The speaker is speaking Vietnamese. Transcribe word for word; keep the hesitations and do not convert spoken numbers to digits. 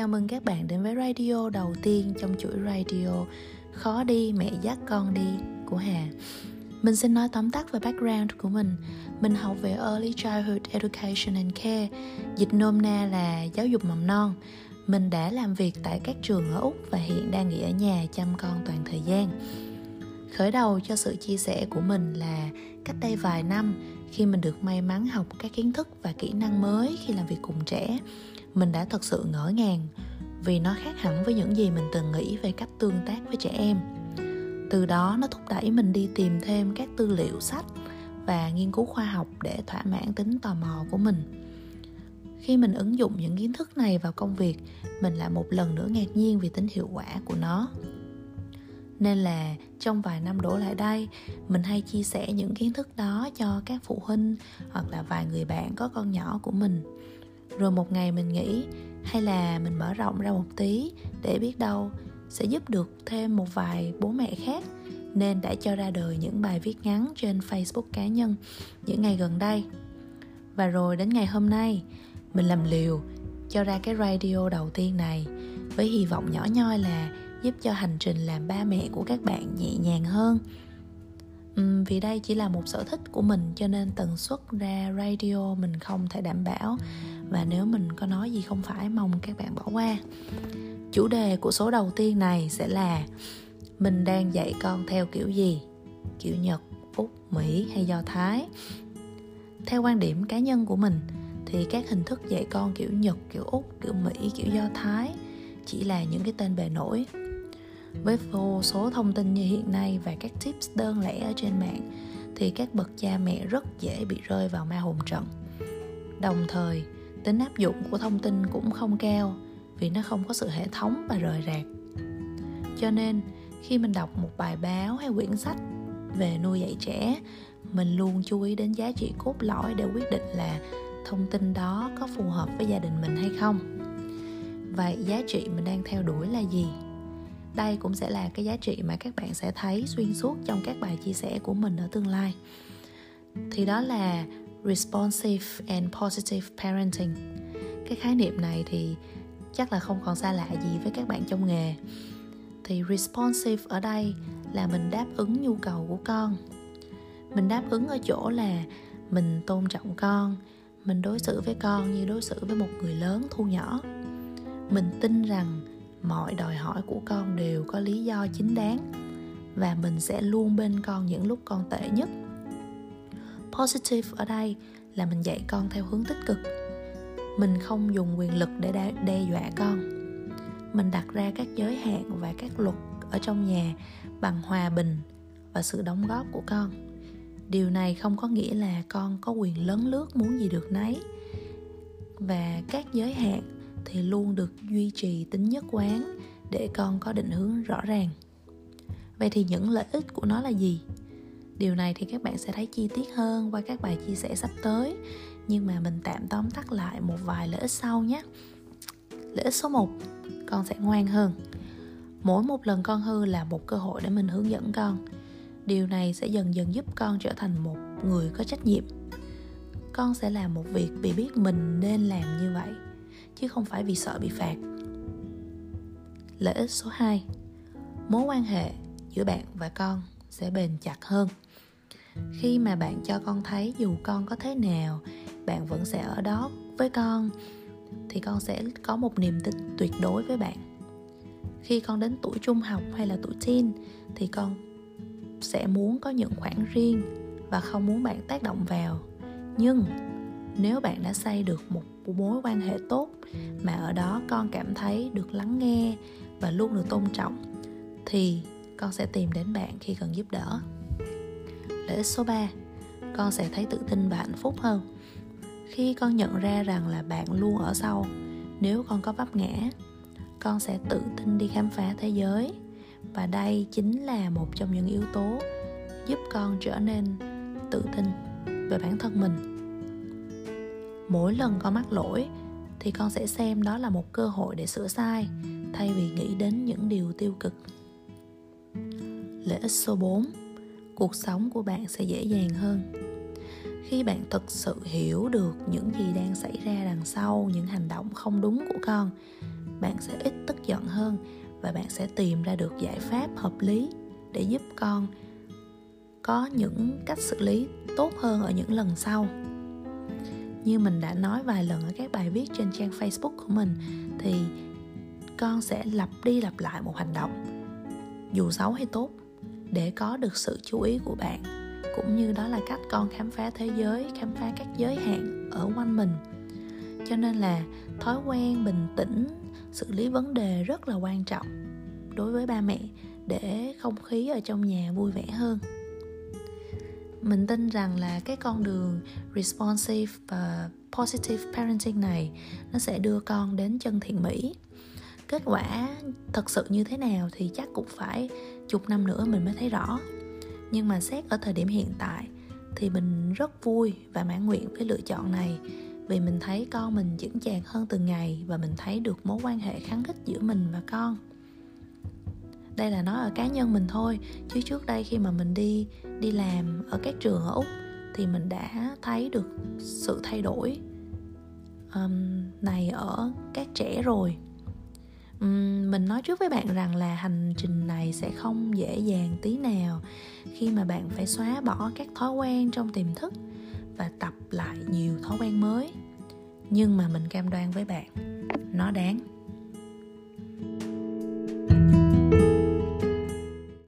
Chào mừng các bạn đến với radio đầu tiên trong chuỗi radio Khó đi mẹ dắt con đi của Hà. Mình xin nói tóm tắt về background của mình. Mình học về Early Childhood Education and Care, dịch nôm na là giáo dục mầm non. Mình đã làm việc tại các trường ở Úc và hiện đang nghỉ ở nhà chăm con toàn thời gian. Khởi đầu cho sự chia sẻ của mình là cách đây vài năm, khi mình được may mắn học các kiến thức và kỹ năng mới khi làm việc cùng trẻ, mình đã thật sự ngỡ ngàng vì nó khác hẳn với những gì mình từng nghĩ về cách tương tác với trẻ em. Từ đó nó thúc đẩy mình đi tìm thêm các tư liệu, sách và nghiên cứu khoa học để thỏa mãn tính tò mò của mình. Khi mình ứng dụng những kiến thức này vào công việc, mình lại một lần nữa ngạc nhiên vì tính hiệu quả của nó. Nên là trong vài năm đổ lại đây, mình hay chia sẻ những kiến thức đó cho các phụ huynh hoặc là vài người bạn có con nhỏ của mình. Rồi một ngày mình nghĩ hay là mình mở rộng ra một tí để biết đâu sẽ giúp được thêm một vài bố mẹ khác, nên đã cho ra đời những bài viết ngắn trên Facebook cá nhân những ngày gần đây. Và rồi đến ngày hôm nay, mình làm liều cho ra cái radio đầu tiên này với hy vọng nhỏ nhoi là giúp cho hành trình làm ba mẹ của các bạn nhẹ nhàng hơn. Uhm, vì đây chỉ là một sở thích của mình cho nên tần suất ra radio mình không thể đảm bảo, và nếu mình có nói gì không phải mong các bạn bỏ qua. Chủ đề của số đầu tiên này sẽ là mình đang dạy con theo kiểu gì? Kiểu Nhật, Úc, Mỹ hay Do Thái? Theo quan điểm cá nhân của mình thì các hình thức dạy con kiểu Nhật, kiểu Úc, kiểu Mỹ, kiểu Do Thái chỉ là những cái tên bề nổi. Với vô số thông tin như hiện nay và các tips đơn lẻ ở trên mạng thì các bậc cha mẹ rất dễ bị rơi vào ma hồn trận. Đồng thời, tính áp dụng của thông tin cũng không cao vì nó không có sự hệ thống và rời rạc. Cho nên, khi mình đọc một bài báo hay quyển sách về nuôi dạy trẻ, mình luôn chú ý đến giá trị cốt lõi để quyết định là thông tin đó có phù hợp với gia đình mình hay không. Vậy giá trị mình đang theo đuổi là gì? Đây cũng sẽ là cái giá trị mà các bạn sẽ thấy xuyên suốt trong các bài chia sẻ của mình ở tương lai. Thì đó là Responsive and Positive Parenting. Cái khái niệm này thì chắc là không còn xa lạ gì với các bạn trong nghề. Thì responsive ở đây là mình đáp ứng nhu cầu của con. Mình đáp ứng ở chỗ là mình tôn trọng con, mình đối xử với con như đối xử với một người lớn thu nhỏ. Mình tin rằng mọi đòi hỏi của con đều có lý do chính đáng và mình sẽ luôn bên con những lúc con tệ nhất. Positive ở đây là mình dạy con theo hướng tích cực. Mình không dùng quyền lực để đe, đe dọa con. Mình đặt ra các giới hạn và các luật ở trong nhà bằng hòa bình và sự đóng góp của con. Điều này không có nghĩa là con có quyền lấn lướt muốn gì được nấy. Và các giới hạn thì luôn được duy trì tính nhất quán để con có định hướng rõ ràng. Vậy thì những lợi ích của nó là gì? Điều này thì các bạn sẽ thấy chi tiết hơn qua các bài chia sẻ sắp tới, nhưng mà mình tạm tóm tắt lại một vài lợi ích sau nhé. Lợi ích số một, con sẽ ngoan hơn. Mỗi một lần con hư là một cơ hội để mình hướng dẫn con. Điều này sẽ dần dần giúp con trở thành một người có trách nhiệm. Con sẽ làm một việc vì biết mình nên làm như vậy, chứ không phải vì sợ bị phạt. Lợi ích số hai, mối quan hệ giữa bạn và con sẽ bền chặt hơn. Khi mà bạn cho con thấy dù con có thế nào, bạn vẫn sẽ ở đó với con, thì con sẽ có một niềm tin tuyệt đối với bạn. Khi con đến tuổi trung học hay là tuổi teen, thì con sẽ muốn có những khoảng riêng và không muốn bạn tác động vào. Nhưng nếu bạn đã xây được một mối quan hệ tốt mà ở đó con cảm thấy được lắng nghe và luôn được tôn trọng, thì con sẽ tìm đến bạn khi cần giúp đỡ. Lợi ích số ba, con sẽ thấy tự tin và hạnh phúc hơn. Khi con nhận ra rằng là bạn luôn ở sau nếu con có vấp ngã, con sẽ tự tin đi khám phá thế giới. Và đây chính là một trong những yếu tố giúp con trở nên tự tin về bản thân mình. Mỗi lần con mắc lỗi thì con sẽ xem đó là một cơ hội để sửa sai, thay vì nghĩ đến những điều tiêu cực. Lợi ích số bốn, cuộc sống của bạn sẽ dễ dàng hơn. Khi bạn thực sự hiểu được những gì đang xảy ra đằng sau những hành động không đúng của con, bạn sẽ ít tức giận hơn và bạn sẽ tìm ra được giải pháp hợp lý để giúp con có những cách xử lý tốt hơn ở những lần sau. Như mình đã nói vài lần ở các bài viết trên trang Facebook của mình, thì con sẽ lặp đi lặp lại một hành động, dù xấu hay tốt, để có được sự chú ý của bạn. Cũng như đó là cách con khám phá thế giới, khám phá các giới hạn ở quanh mình. Cho nên là thói quen bình tĩnh, xử lý vấn đề rất là quan trọng đối với ba mẹ, để không khí ở trong nhà vui vẻ hơn. Mình tin rằng là cái con đường Responsive và Positive Parenting này nó sẽ đưa con đến chân thiện mỹ. Kết quả thật sự như thế nào thì chắc cũng phải chục năm nữa mình mới thấy rõ. Nhưng mà xét ở thời điểm hiện tại thì mình rất vui và mãn nguyện với lựa chọn này, vì mình thấy con mình vững chàng hơn từng ngày và mình thấy được mối quan hệ khăng khít giữa mình và con. Đây là nói ở cá nhân mình thôi, chứ trước đây khi mà mình đi đi làm ở các trường ở Úc thì mình đã thấy được sự thay đổi um, này ở các trẻ rồi. Um, mình nói trước với bạn rằng là hành trình này sẽ không dễ dàng tí nào, khi mà bạn phải xóa bỏ các thói quen trong tiềm thức và tập lại nhiều thói quen mới. Nhưng mà mình cam đoan với bạn, nó đáng.